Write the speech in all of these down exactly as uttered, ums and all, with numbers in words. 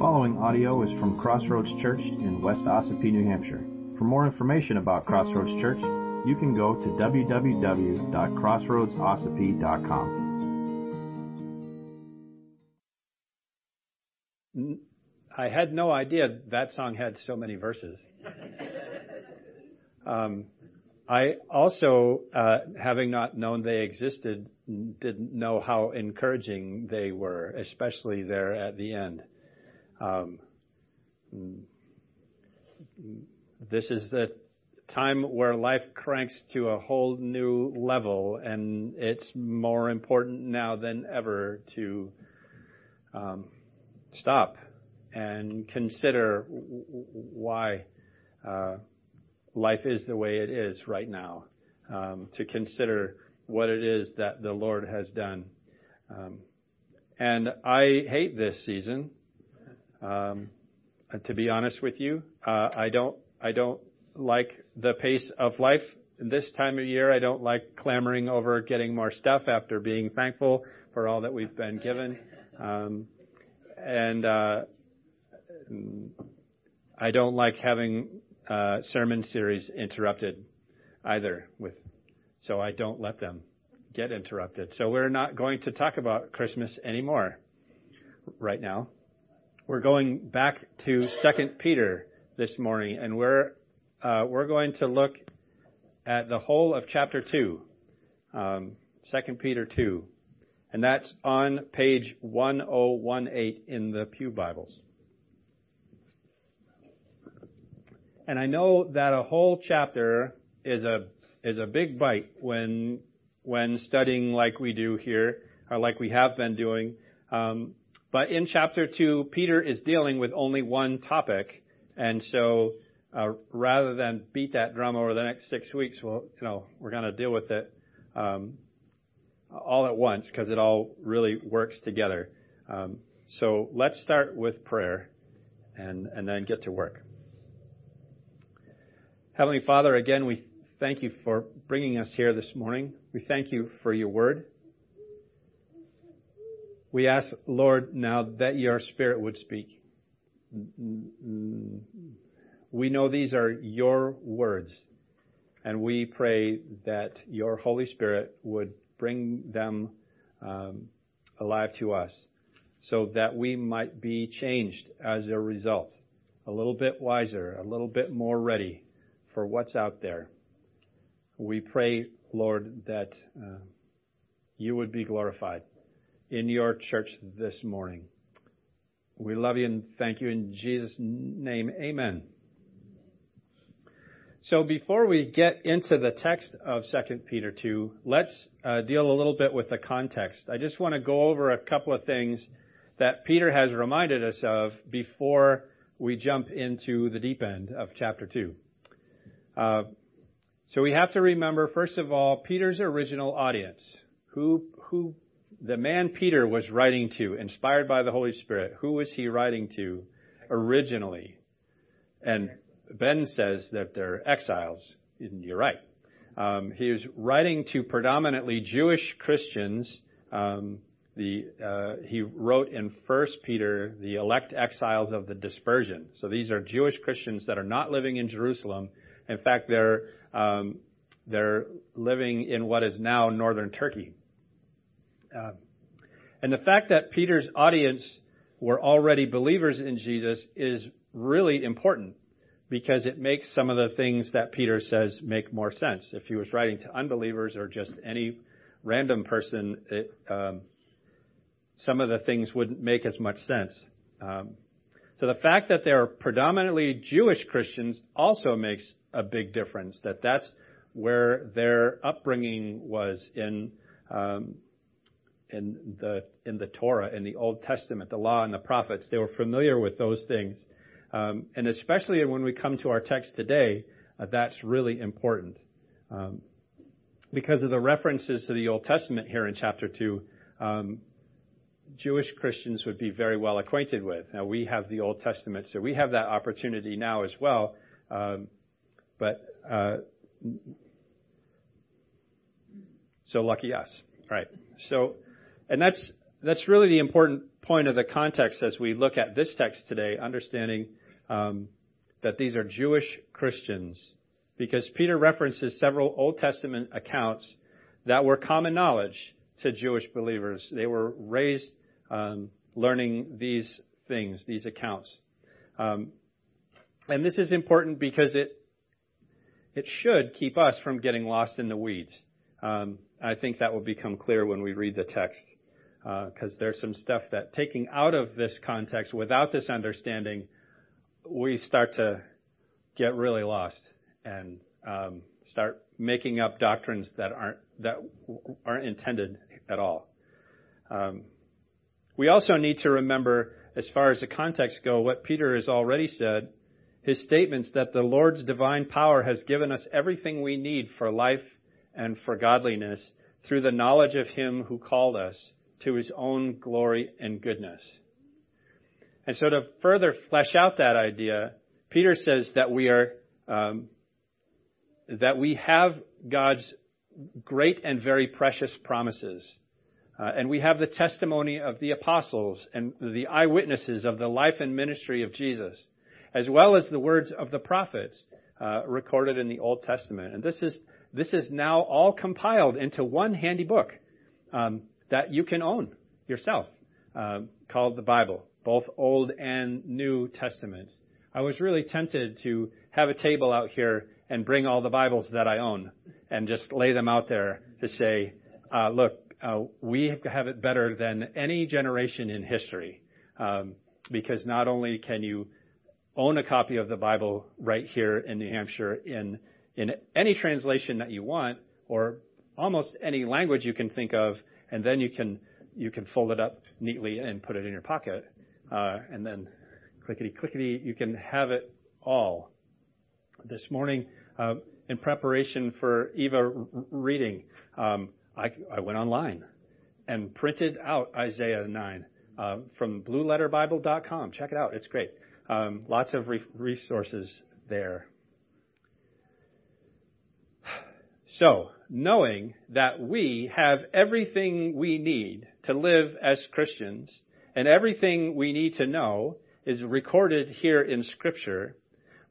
following audio is from Crossroads Church in West Ossipee, New Hampshire. For more information about Crossroads Church, you can go to w w w dot crossroads ossipee dot com. I had no idea that song had so many verses. um, I also, uh, having not known they existed, didn't know how encouraging they were, especially there at the end. Um, this is the time where life cranks to a whole new level, and it's more important now than ever to um, stop and consider w- w- why uh, life is the way it is right now, um, to consider what it is that the Lord has done. Um, and I hate this season. Um, to be honest with you, uh, I don't, I don't like the pace of life this time of year. I don't like clamoring over getting more stuff after being thankful for all that we've been given. Um, and, uh, I don't like having, uh, sermon series interrupted either with, so I don't let them get interrupted. So we're not going to talk about Christmas anymore right now. We're going back to Second Peter this morning, and we're uh, we're going to look at the whole of chapter two, um, Second Peter two, and that's on page ten eighteen in the Pew Bibles. And I know that a whole chapter is a is a big bite when when studying like we do here, or like we have been doing. Um, But in chapter two, Peter is dealing with only one topic, and so uh, rather than beat that drum over the next six weeks, well, you know, we're going to deal with it um, all at once because it all really works together. Um, so let's start with prayer, and and then get to work. Heavenly Father, again, we thank you for bringing us here this morning. We thank you for your word. We ask, Lord, now that your Spirit would speak. We know these are your words, and we pray that your Holy Spirit would bring them um, alive to us so that we might be changed as a result, a little bit wiser, a little bit more ready for what's out there. We pray, Lord, that uh, you would be glorified in your church this morning. We love you and thank you in Jesus' name. Amen. So before we get into the text of Second Peter two, let's uh, deal a little bit with the context. I just want to go over a couple of things that Peter has reminded us of before we jump into the deep end of chapter two. Uh, so we have to remember, first of all, Peter's original audience, who who the man Peter was writing to, inspired by the Holy Spirit. Who was he writing to originally? And Ben says that they're exiles. You're right. Um, he was writing to predominantly Jewish Christians. Um, the uh, he wrote in First Peter, the elect exiles of the dispersion. So these are Jewish Christians that are not living in Jerusalem. In fact, they're um, they're living in what is now northern Turkey. Uh, and the fact that Peter's audience were already believers in Jesus is really important because it makes some of the things that Peter says make more sense. If he was writing to unbelievers or just any random person, it, um, some of the things wouldn't make as much sense. Um, so the fact that they are predominantly Jewish Christians also makes a big difference, that that's where their upbringing was in um in the in the Torah, in the Old Testament, the law and the prophets. They were familiar with those things. Um, and especially when we come to our text today, uh, that's really important. Um, because of the references to the Old Testament here in chapter two, um, Jewish Christians would be very well acquainted with. Now, we have the Old Testament, so we have that opportunity now as well. Um, but uh, so lucky us. All right. So... And that's That's really the important point of the context as we look at this text today, understanding um, that these are Jewish Christians, because Peter references several Old Testament accounts that were common knowledge to Jewish believers. They were raised um, learning these things, these accounts. Um, and this is important because it it should keep us from getting lost in the weeds. Um, I think that will become clear when we read the text, because uh, there's some stuff that taking out of this context without this understanding, we start to get really lost and um, start making up doctrines that aren't that aren't intended at all. Um, we also need to remember, as far as the context go, what Peter has already said, his statements that the Lord's divine power has given us everything we need for life and for godliness through the knowledge of him who called us to his own glory and goodness. And so to further flesh out that idea, Peter says that we are um, that we have God's great and very precious promises. Uh, and we have the testimony of the apostles and the eyewitnesses of the life and ministry of Jesus, as well as the words of the prophets uh, recorded in the Old Testament. And this is this is now all compiled into one handy book um, that you can own yourself, uh, called the Bible, both Old and New Testaments. I was really tempted to have a table out here and bring all the Bibles that I own and just lay them out there to say, uh, look, Uh, we have it better than any generation in history, um, because not only can you own a copy of the Bible right here in New Hampshire in in any translation that you want, or almost any language you can think of, and then you can you can fold it up neatly and put it in your pocket, uh, and then clickety clickety, you can have it all. This morning, uh, in preparation for Eva r- reading. Um, I, I went online and printed out Isaiah nine uh, from blue letter bible dot com. Check it out. It's great. Um, lots of re- resources there. So, knowing that we have everything we need to live as Christians and everything we need to know is recorded here in Scripture,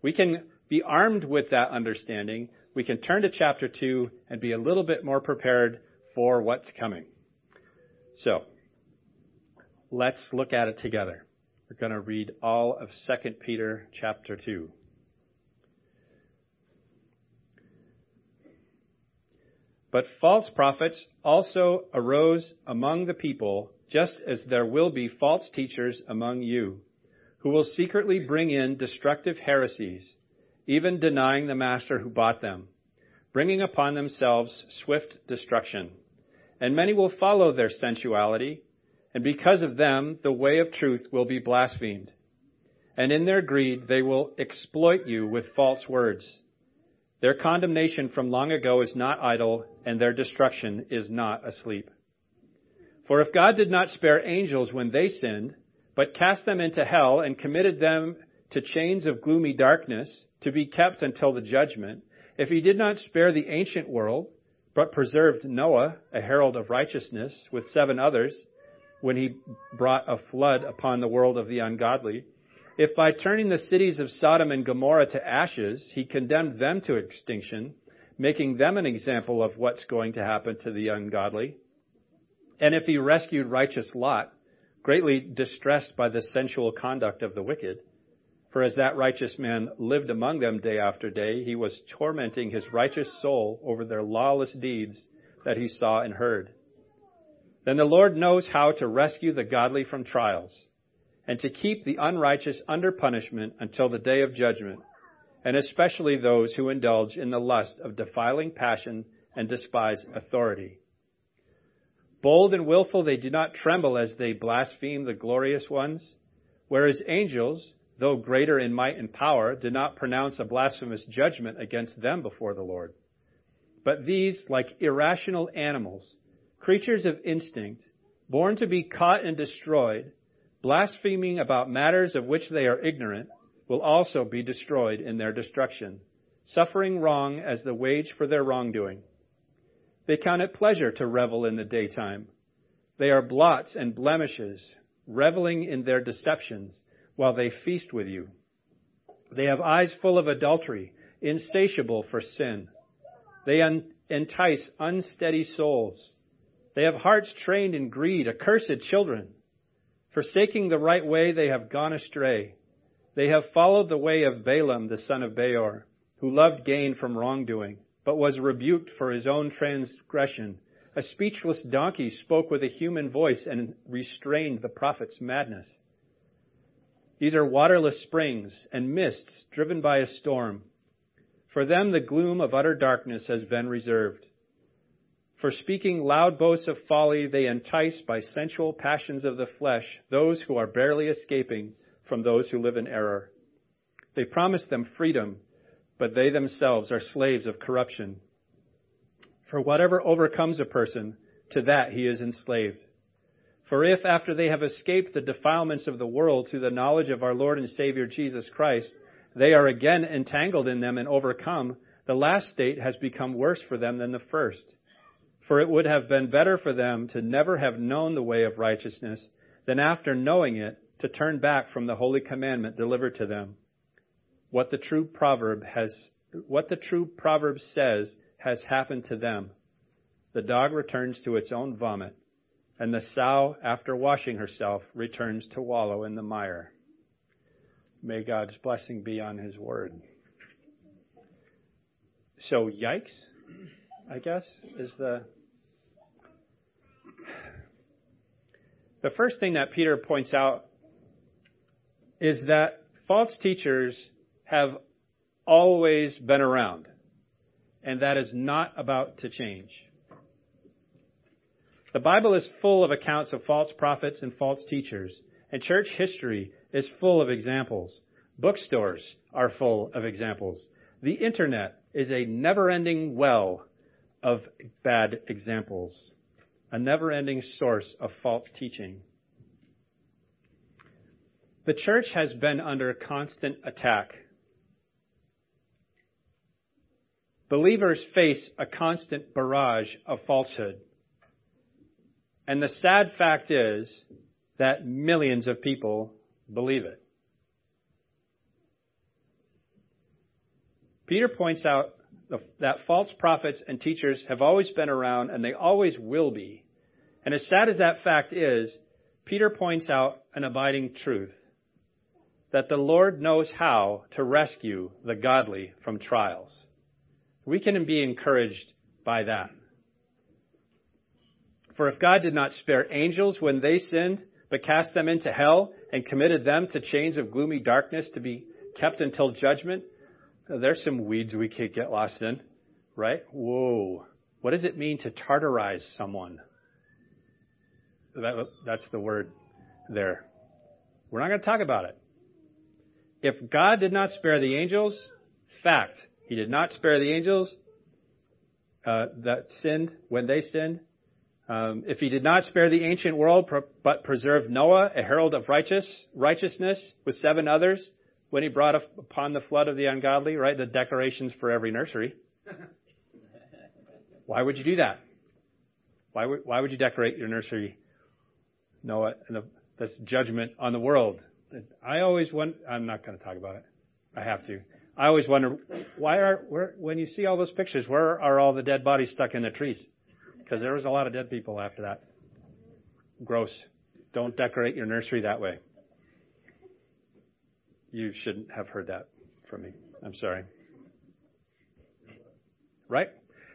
we can be armed with that understanding. We can turn to chapter two and be a little bit more prepared for what's coming. So, let's look at it together. We're going to read all of Second Peter chapter two. But false prophets also arose among the people, just as there will be false teachers among you, who will secretly bring in destructive heresies, even denying the master who bought them, bringing upon themselves swift destruction. And many will follow their sensuality, and because of them the way of truth will be blasphemed. And in their greed they will exploit you with false words. Their condemnation from long ago is not idle, and their destruction is not asleep. For if God did not spare angels when they sinned, but cast them into hell and committed them to chains of gloomy darkness, to be kept until the judgment, if he did not spare the ancient world, but preserved Noah, a herald of righteousness, with seven others, when he brought a flood upon the world of the ungodly, if by turning the cities of Sodom and Gomorrah to ashes, he condemned them to extinction, making them an example of what's going to happen to the ungodly, and if he rescued righteous Lot, greatly distressed by the sensual conduct of the wicked, for as that righteous man lived among them day after day, he was tormenting his righteous soul over their lawless deeds that he saw and heard. Then the Lord knows how to rescue the godly from trials, and to keep the unrighteous under punishment until the day of judgment, and especially those who indulge in the lust of defiling passion and despise authority. Bold and willful, they do not tremble as they blaspheme the glorious ones, whereas angels, though greater in might and power, did not pronounce a blasphemous judgment against them before the Lord. But these, like irrational animals, creatures of instinct, born to be caught and destroyed, blaspheming about matters of which they are ignorant, will also be destroyed in their destruction, suffering wrong as the wage for their wrongdoing. They count it pleasure to revel in the daytime, They are blots and blemishes, reveling in their deceptions while they feast with you. They have eyes full of adultery, insatiable for sin. They un- entice unsteady souls. They have hearts trained in greed, accursed children. Forsaking the right way, they have gone astray. They have followed the way of Balaam, the son of Beor, who loved gain from wrongdoing, but was rebuked for his own transgression. A speechless donkey spoke with a human voice and restrained the prophet's madness. These are waterless springs and mists driven by a storm. For them, the gloom of utter darkness has been reserved. For speaking loud boasts of folly, they entice by sensual passions of the flesh those who are barely escaping from those who live in error. They promise them freedom, but they themselves are slaves of corruption. For whatever overcomes a person, to that he is enslaved. For if, after they have escaped the defilements of the world through the knowledge of our Lord and Savior Jesus Christ, they are again entangled in them and overcome, the last state has become worse for them than the first. For it would have been better for them to never have known the way of righteousness than after knowing it to turn back from the holy commandment delivered to them. What the true proverb has, what the true proverb says has happened to them. The dog returns to its own vomit, and the sow, after washing herself, returns to wallow in the mire. May God's blessing be on his word. So, yikes, I guess, is the... The first thing that Peter points out is that false teachers have always been around, and that is not about to change. The Bible is full of accounts of false prophets and false teachers, and church history is full of examples. Bookstores are full of examples. The internet is a never-ending well of bad examples, a never-ending source of false teaching. The church has been under constant attack. Believers face a constant barrage of falsehood. And the sad fact is that millions of people believe it. Peter points out that false prophets and teachers have always been around and they always will be. And as sad as that fact is, Peter points out an abiding truth, that the Lord knows how to rescue the godly from trials. We can be encouraged by that. For if God did not spare angels when they sinned, but cast them into hell and committed them to chains of gloomy darkness to be kept until judgment, there's some weeds we could get lost in, right? Whoa. What does it mean to Tartarize someone? That, that's the word there. We're not going to talk about it. If God did not spare the angels, fact. He did not spare the angels uh, that sinned when they sinned. Um, if he did not spare the ancient world, pr- but preserved Noah, a herald of righteous righteousness, with seven others, when he brought upon the flood of the ungodly, right? The decorations for every nursery. Why would you do that? Why would why would you decorate your nursery, Noah, and the, this judgment on the world? I always want. I'm not going to talk about it. I have to. I always wonder, why are where, when you see all those pictures, where are all the dead bodies stuck in the trees? Because there was a lot of dead people after that. Gross. Don't decorate your nursery that way. You shouldn't have heard that from me. I'm sorry. Right?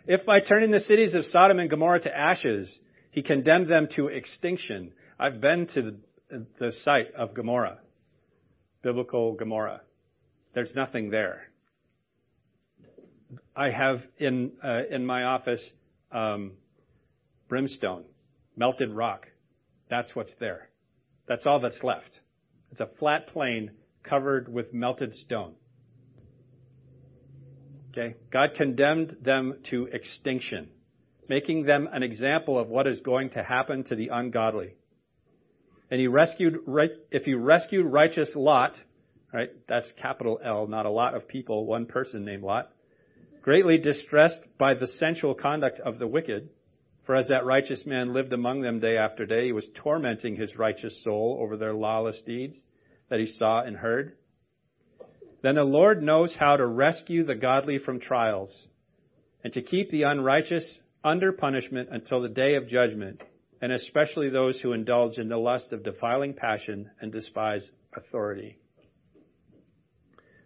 If by turning the cities of Sodom and Gomorrah to ashes, he condemned them to extinction. I've been to the, the site of Gomorrah, biblical Gomorrah. There's nothing there. I have in uh, in my office um, brimstone, melted rock. That's what's there. That's all that's left. It's a flat plain covered with melted stone. Okay? God condemned them to extinction, making them an example of what is going to happen to the ungodly. And he rescued, if he rescued righteous Lot, right? That's capital L, not a lot of people, one person named Lot. Greatly distressed by the sensual conduct of the wicked, For as that righteous man lived among them day after day, he was tormenting his righteous soul over their lawless deeds that he saw and heard. Then the Lord knows how to rescue the godly from trials and to keep the unrighteous under punishment until the day of judgment, and especially those who indulge in the lust of defiling passion and despise authority.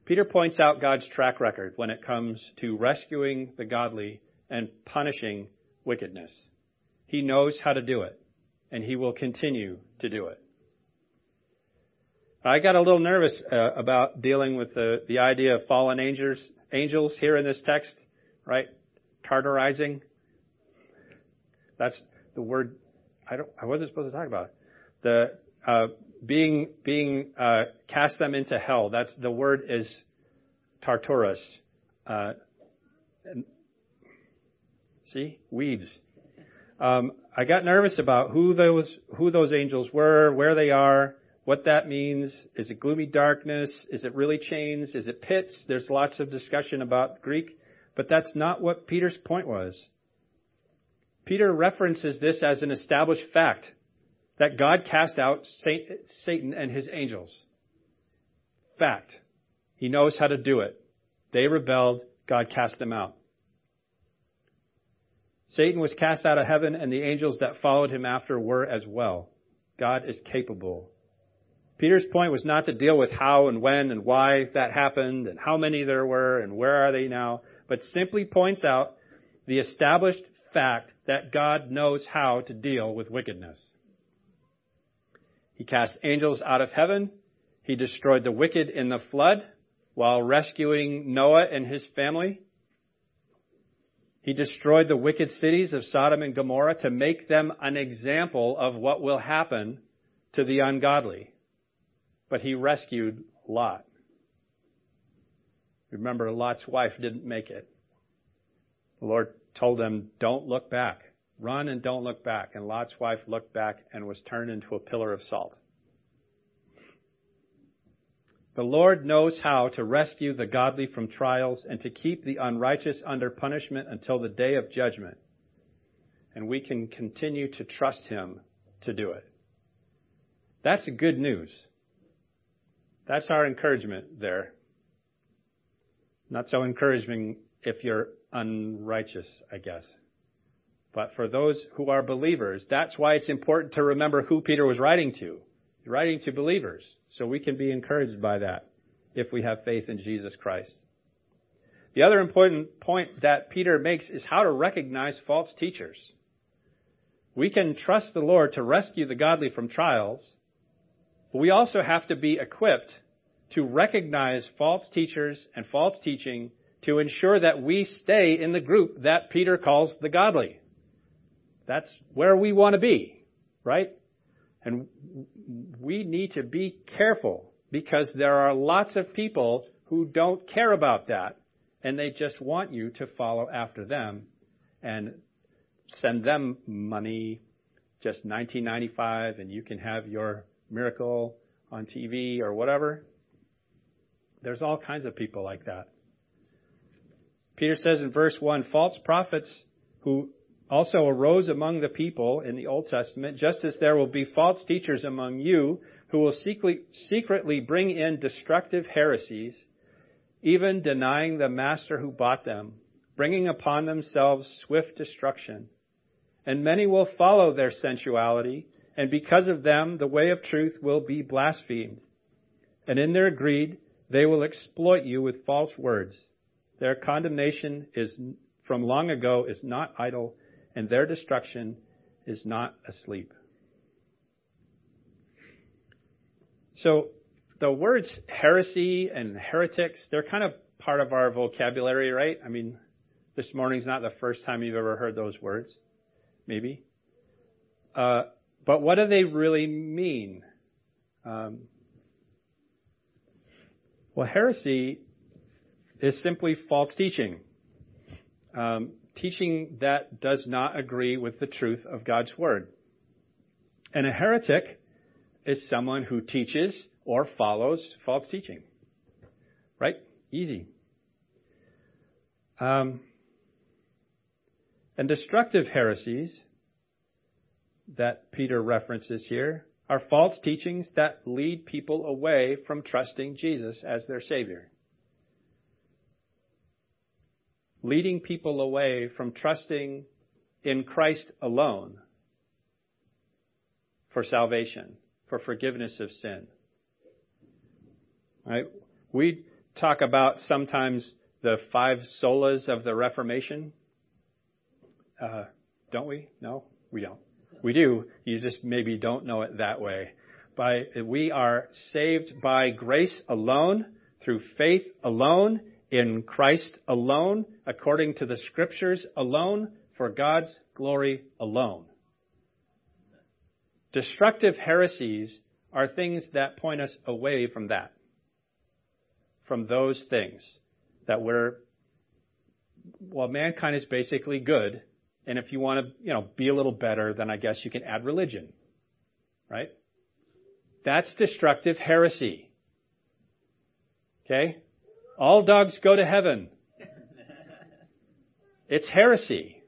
Peter points out God's track record when it comes to rescuing the godly and punishing wickedness. He knows how to do it, and he will continue to do it. I got a little nervous uh, about dealing with the, the idea of fallen angels, angels here in this text, right? Tartarizing. That's the word I don't. I wasn't supposed to talk about it. The uh, being being uh, cast them into hell. That's the word is Tartarus. Uh, and, see, weeds. Um, I got nervous about who those who those angels were, where they are, what that means. Is it gloomy darkness? Is it really chains? Is it pits? There's lots of discussion about Greek, but that's not what Peter's point was. Peter references this as an established fact that God cast out Satan and his angels. Fact. He knows how to do it. They rebelled. God cast them out. Satan was cast out of heaven, and the angels that followed him after were as well. God is capable. Peter's point was not to deal with how and when and why that happened and how many there were and where are they now, but simply points out the established fact that God knows how to deal with wickedness. He cast angels out of heaven. He destroyed the wicked in the flood while rescuing Noah and his family. He destroyed the wicked cities of Sodom and Gomorrah to make them an example of what will happen to the ungodly. But he rescued Lot. Remember, Lot's wife didn't make it. The Lord told them, don't look back. Run and don't look back. And Lot's wife looked back and was turned into a pillar of salt. The Lord knows how to rescue the godly from trials and to keep the unrighteous under punishment until the day of judgment. And we can continue to trust him to do it. That's good news. That's our encouragement there. Not so encouraging if you're unrighteous, I guess. But for those who are believers, that's why it's important to remember who Peter was writing to. He's writing to believers. So we can be encouraged by that if we have faith in Jesus Christ. The other important point that Peter makes is how to recognize false teachers. We can trust the Lord to rescue the godly from trials, but we also have to be equipped to recognize false teachers and false teaching to ensure that we stay in the group that Peter calls the godly. That's where we want to be, right? And we need to be careful because there are lots of people who don't care about that, and they just want you to follow after them and send them money, just nineteen ninety-five, and you can have your miracle on T V or whatever. There's all kinds of people like that. Peter says in verse one, false prophets who also arose among the people in the Old Testament, just as there will be false teachers among you who will secretly bring in destructive heresies, even denying the master who bought them, bringing upon themselves swift destruction. And many will follow their sensuality, and because of them, the way of truth will be blasphemed. And in their greed, they will exploit you with false words. Their condemnation is from long ago is not idle, and their destruction is not asleep. So the words heresy and heretics, they're kind of part of our vocabulary, right? I mean, this morning's not the first time you've ever heard those words, maybe. Uh, But what do they really mean? Um, well, heresy is simply false teaching, um, teaching that does not agree with the truth of God's word. And a heretic is someone who teaches or follows false teaching, right? Easy. Um, and destructive heresies that Peter references here are false teachings that lead people away from trusting Jesus as their Savior. Leading people away from trusting in Christ alone for salvation, for forgiveness of sin. Right? We talk about sometimes the five solas of the Reformation. Uh, don't we? No, we don't. We do. You just maybe don't know it that way. By, we are saved by grace alone, through faith alone, in Christ alone, according to the Scriptures alone, for God's glory alone. Destructive heresies are things that point us away from that, from those things that we're, well, mankind is basically good. And if you want to, you know, be a little better, then I guess you can add religion, right? That's destructive heresy. Okay? All dogs go to heaven. It's heresy.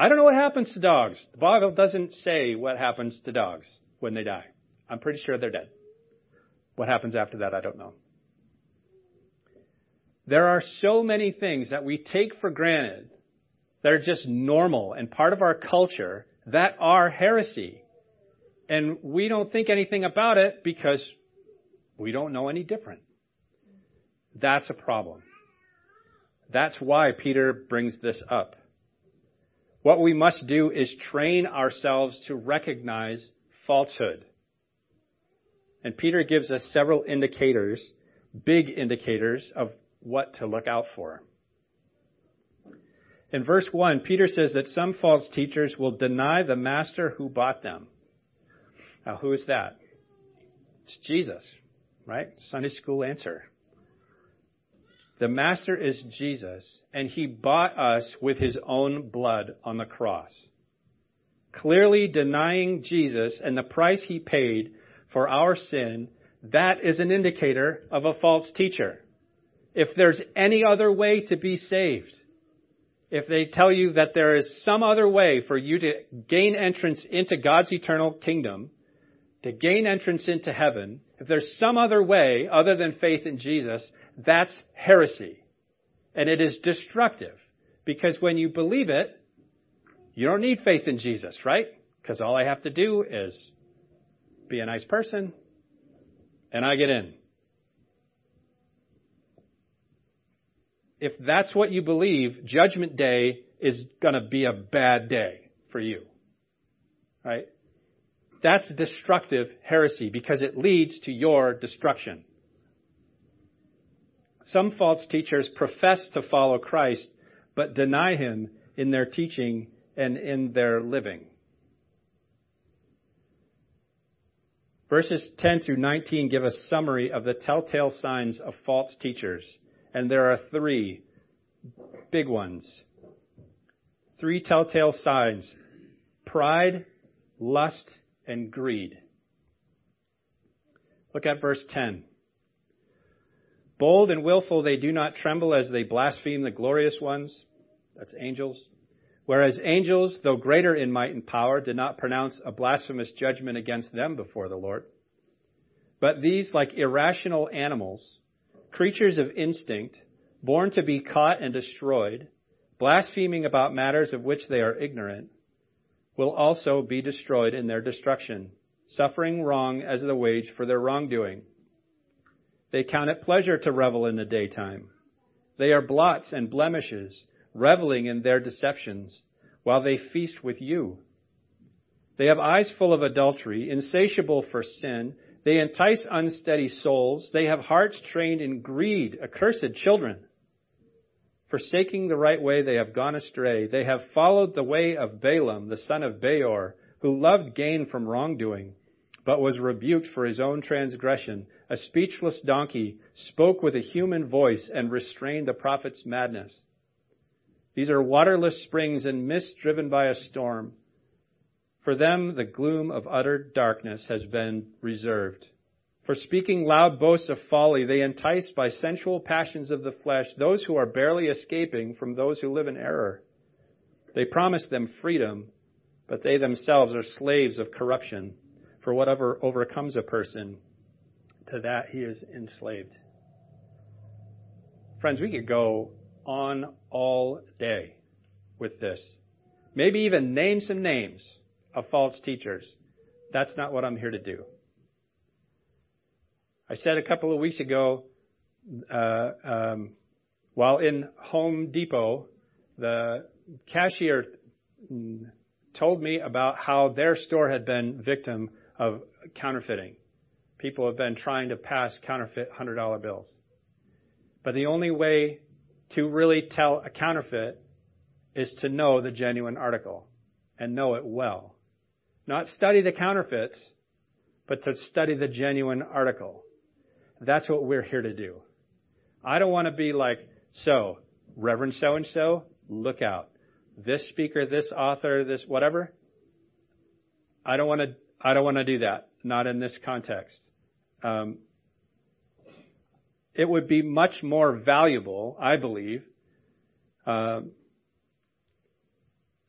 I don't know what happens to dogs. The Bible doesn't say what happens to dogs when they die. I'm pretty sure they're dead. What happens after that, I don't know. There are so many things that we take for granted that are just normal and part of our culture that are heresy. And we don't think anything about it because we don't know any different. That's a problem. That's why Peter brings this up. What we must do is train ourselves to recognize falsehood. And Peter gives us several indicators, big indicators of what to look out for. In verse one, Peter says that some false teachers will deny the master who bought them. Now, who is that? It's Jesus, right? Sunday school answer. The master is Jesus, and he bought us with his own blood on the cross. Clearly denying Jesus and the price he paid for our sin, that is an indicator of a false teacher. If there's any other way to be saved, if they tell you that there is some other way for you to gain entrance into God's eternal kingdom, to gain entrance into heaven, if there's some other way other than faith in Jesus, that's heresy. And it is destructive, because when you believe it, you don't need faith in Jesus, right? Because all I have to do is be a nice person and I get in. If that's what you believe, Judgment Day is going to be a bad day for you, right? That's destructive heresy because it leads to your destruction. Some false teachers profess to follow Christ, but deny him in their teaching and in their living. Verses ten through nineteen give a summary of the telltale signs of false teachers. And there are three big ones. Three telltale signs: pride, lust, and greed. Look at verse ten. Bold and willful, they do not tremble as they blaspheme the glorious ones. That's angels. Whereas angels, though greater in might and power, did not pronounce a blasphemous judgment against them before the Lord. But these, like irrational animals, creatures of instinct, born to be caught and destroyed, blaspheming about matters of which they are ignorant, will also be destroyed in their destruction, suffering wrong as the wage for their wrongdoing. They count it pleasure to revel in the daytime. They are blots and blemishes, reveling in their deceptions, while they feast with you. They have eyes full of adultery, insatiable for sin. They entice unsteady souls. They have hearts trained in greed, accursed children. Forsaking the right way, they have gone astray. They have followed the way of Balaam, the son of Beor, who loved gain from wrongdoing, but was rebuked for his own transgression. A speechless donkey spoke with a human voice and restrained the prophet's madness. These are waterless springs and mist driven by a storm. For them, the gloom of utter darkness has been reserved. For speaking loud boasts of folly, they entice by sensual passions of the flesh those who are barely escaping from those who live in error. They promise them freedom, but they themselves are slaves of corruption. For whatever overcomes a person, to that he is enslaved." Friends, we could go on all day with this. Maybe even name some names of false teachers. That's not what I'm here to do. I said a couple of weeks ago, uh, um, while in Home Depot, the cashier told me about how their store had been victim of counterfeiting. People have been trying to pass counterfeit one hundred dollar bills. But the only way to really tell a counterfeit is to know the genuine article and know it well. Not study the counterfeits, but to study the genuine article. That's what we're here to do. I don't want to be like, so, Reverend so-and-so, look out. This speaker, this author, this whatever. I don't want to, I don't want to do that. Not in this context. Um, it would be much more valuable, I believe, um,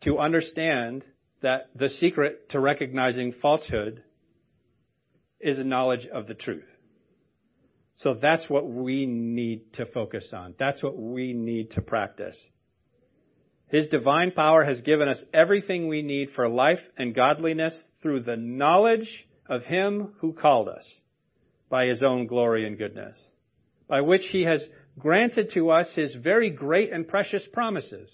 to understand that the secret to recognizing falsehood is a knowledge of the truth. So that's what we need to focus on. That's what we need to practice. His divine power has given us everything we need for life and godliness through the knowledge of him who called us by his own glory and goodness, by which he has granted to us his very great and precious promises,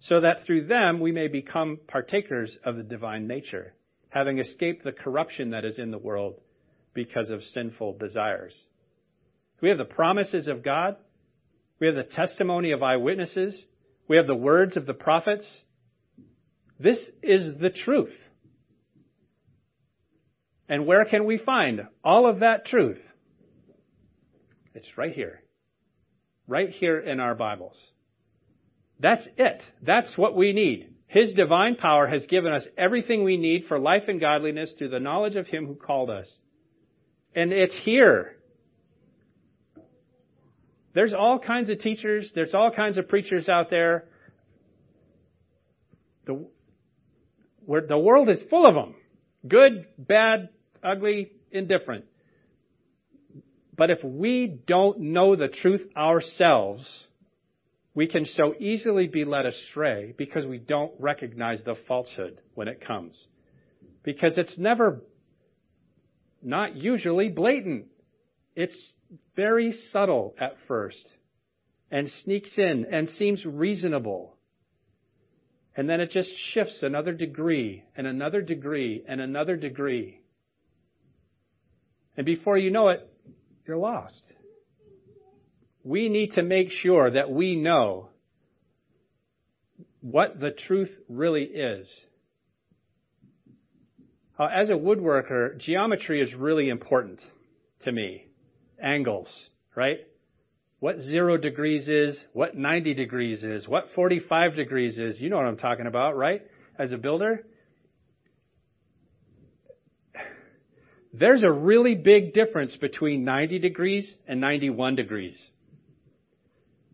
so that through them we may become partakers of the divine nature, having escaped the corruption that is in the world because of sinful desires. We have the promises of God. We have the testimony of eyewitnesses. We have the words of the prophets. This is the truth. And where can we find all of that truth? It's right here. Right here in our Bibles. That's it. That's what we need. His divine power has given us everything we need for life and godliness through the knowledge of him who called us. And it's here. There's all kinds of teachers. There's all kinds of preachers out there. The, where the world is full of them. Good, bad, ugly, indifferent. But if we don't know the truth ourselves, we can so easily be led astray because we don't recognize the falsehood when it comes. Because it's never, not usually blatant. It's very subtle at first and sneaks in and seems reasonable. And then it just shifts another degree and another degree and another degree. And before you know it, you're lost. We need to make sure that we know what the truth really is. Uh, as a woodworker, geometry is really important to me. Angles, right? What zero degrees is, what ninety degrees is, what forty-five degrees is. You know what I'm talking about, right? As a builder. There's a really big difference between ninety degrees and ninety-one degrees.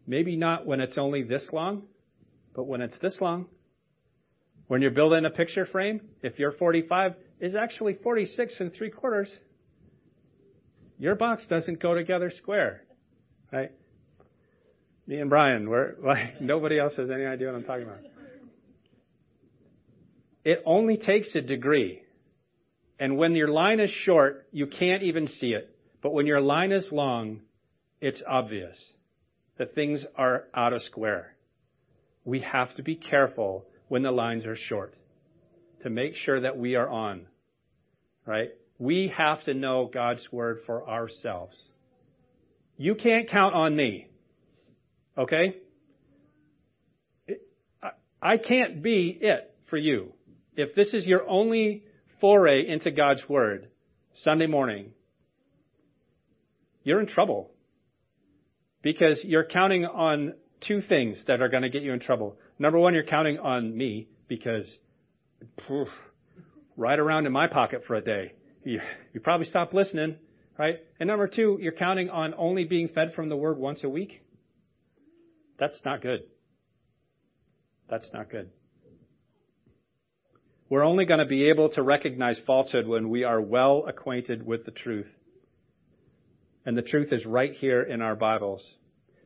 Maybe not when it's only this long, but when it's this long. When you're building a picture frame, if your forty-five is actually forty-six and three quarters, your box doesn't go together square, right? Me and Brian, we're like, nobody else has any idea what I'm talking about. It only takes a degree. And when your line is short, you can't even see it. But when your line is long, it's obvious that things are out of square. We have to be careful when the lines are short to make sure that we are on, right? We have to know God's word for ourselves. You can't count on me, okay? I can't be it for you. If this is your only foray into God's word Sunday morning, you're in trouble because you're counting on two things that are going to get you in trouble. Number one, you're counting on me because poof, right around in my pocket for a day, you, you probably stop listening, right? And number two, you're counting on only being fed from the word once a week. That's not good. That's not good. We're only going to be able to recognize falsehood when we are well acquainted with the truth. And the truth is right here in our Bibles.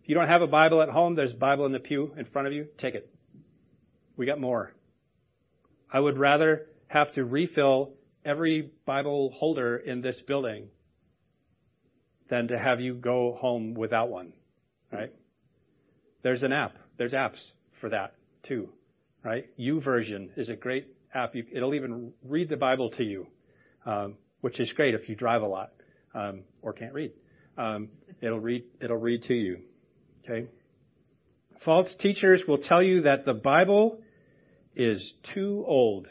If you don't have a Bible at home, there's a Bible in the pew in front of you. Take it. We got more. I would rather have to refill every Bible holder in this building than to have you go home without one, right? There's an app. There's apps for that too, right? YouVersion is a great app. You, it'll even read the Bible to you, um, which is great if you drive a lot um, or can't read. Um, it'll read. It'll read to you. Okay. False teachers will tell you that the Bible is too old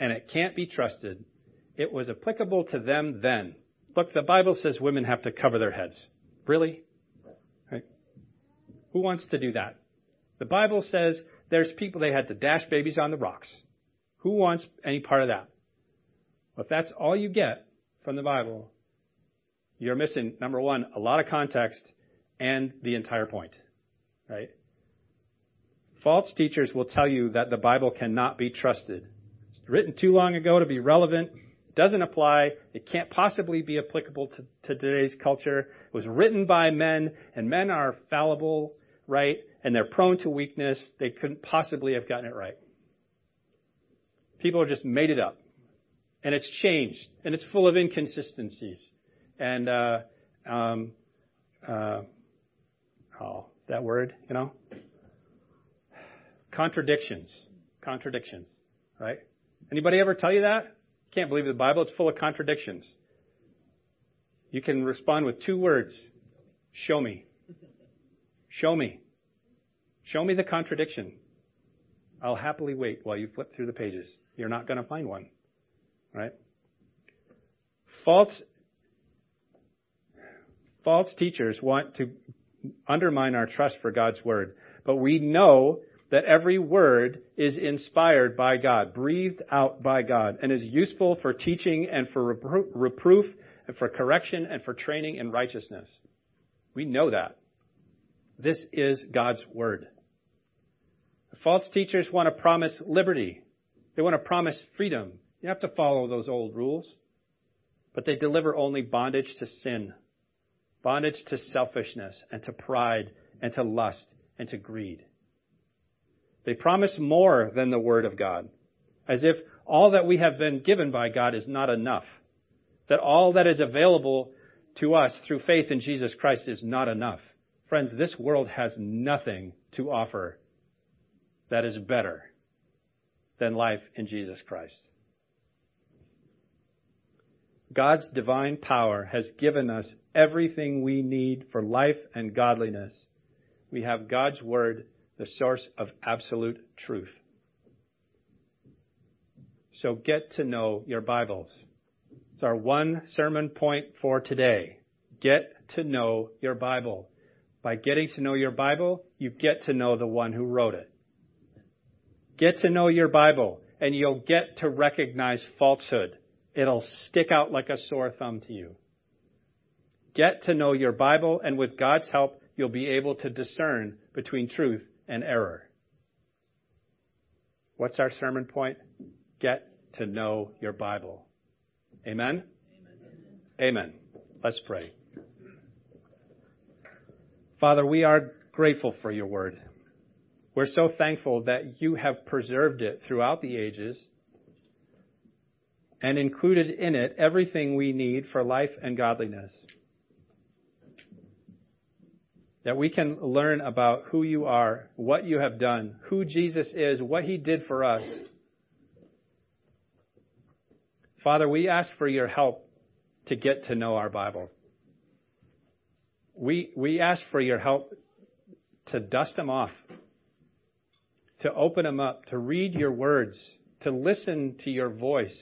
and it can't be trusted. It was applicable to them then. Look, the Bible says women have to cover their heads. Really? Right? Who wants to do that? The Bible says there's people, they had to dash babies on the rocks. Who wants any part of that? Well, if that's all you get from the Bible, you're missing, number one, a lot of context and the entire point, right? False teachers will tell you that the Bible cannot be trusted. It's written too long ago to be relevant. It doesn't apply. It can't possibly be applicable to, to today's culture. It was written by men, and men are fallible, right? And they're prone to weakness. They couldn't possibly have gotten it right. People have just made it up, and it's changed, and it's full of inconsistencies. And uh, um, uh, oh, that word, you know, contradictions, contradictions, right? Anybody ever tell you that? Can't believe the Bible. It's full of contradictions. You can respond with two words. Show me. Show me. Show me the contradiction. I'll happily wait while you flip through the pages. You're not going to find one, right? False, false teachers want to undermine our trust for God's word, but we know that every word is inspired by God, breathed out by God, and is useful for teaching and for repro- reproof and for correction and for training in righteousness. We know that. This is God's word. False teachers want to promise liberty. They want to promise freedom. You have to follow those old rules. But they deliver only bondage to sin, bondage to selfishness and to pride and to lust and to greed. They promise more than the word of God, as if all that we have been given by God is not enough, that all that is available to us through faith in Jesus Christ is not enough. Friends, this world has nothing to offer that is better than life in Jesus Christ. God's divine power has given us everything we need for life and godliness. We have God's word, the source of absolute truth. So get to know your Bibles. It's our one sermon point for today. Get to know your Bible. By getting to know your Bible, you get to know the one who wrote it. Get to know your Bible, and you'll get to recognize falsehood. It'll stick out like a sore thumb to you. Get to know your Bible, and with God's help, you'll be able to discern between truth and error. What's our sermon point? Get to know your Bible. Amen? Amen. Amen. Let's pray. Father, we are grateful for your word. We're so thankful that you have preserved it throughout the ages and included in it everything we need for life and godliness. That we can learn about who you are, what you have done, who Jesus is, what he did for us. Father, we ask for your help to get to know our Bibles. We, we ask for your help to dust them off, to open them up, to read your words, to listen to your voice.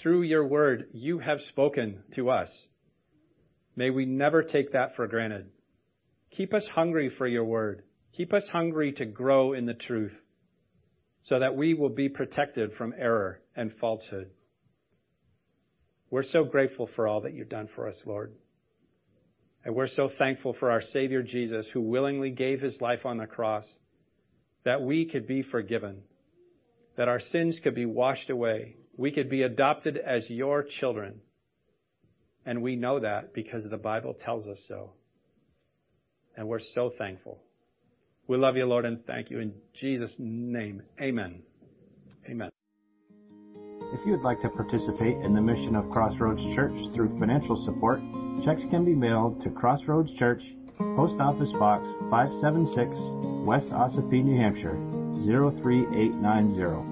Through your word, you have spoken to us. May we never take that for granted. Keep us hungry for your word. Keep us hungry to grow in the truth so that we will be protected from error and falsehood. We're so grateful for all that you've done for us, Lord. And we're so thankful for our Savior Jesus, who willingly gave his life on the cross, that we could be forgiven, that our sins could be washed away. We could be adopted as your children. And we know that because the Bible tells us so. And we're so thankful. We love you, Lord, and thank you in Jesus' name. Amen. Amen. If you would like to participate in the mission of Crossroads Church through financial support, checks can be mailed to Crossroads Church, Post Office Box five seventy-six, West Ossipee, New Hampshire, zero three eight nine zero.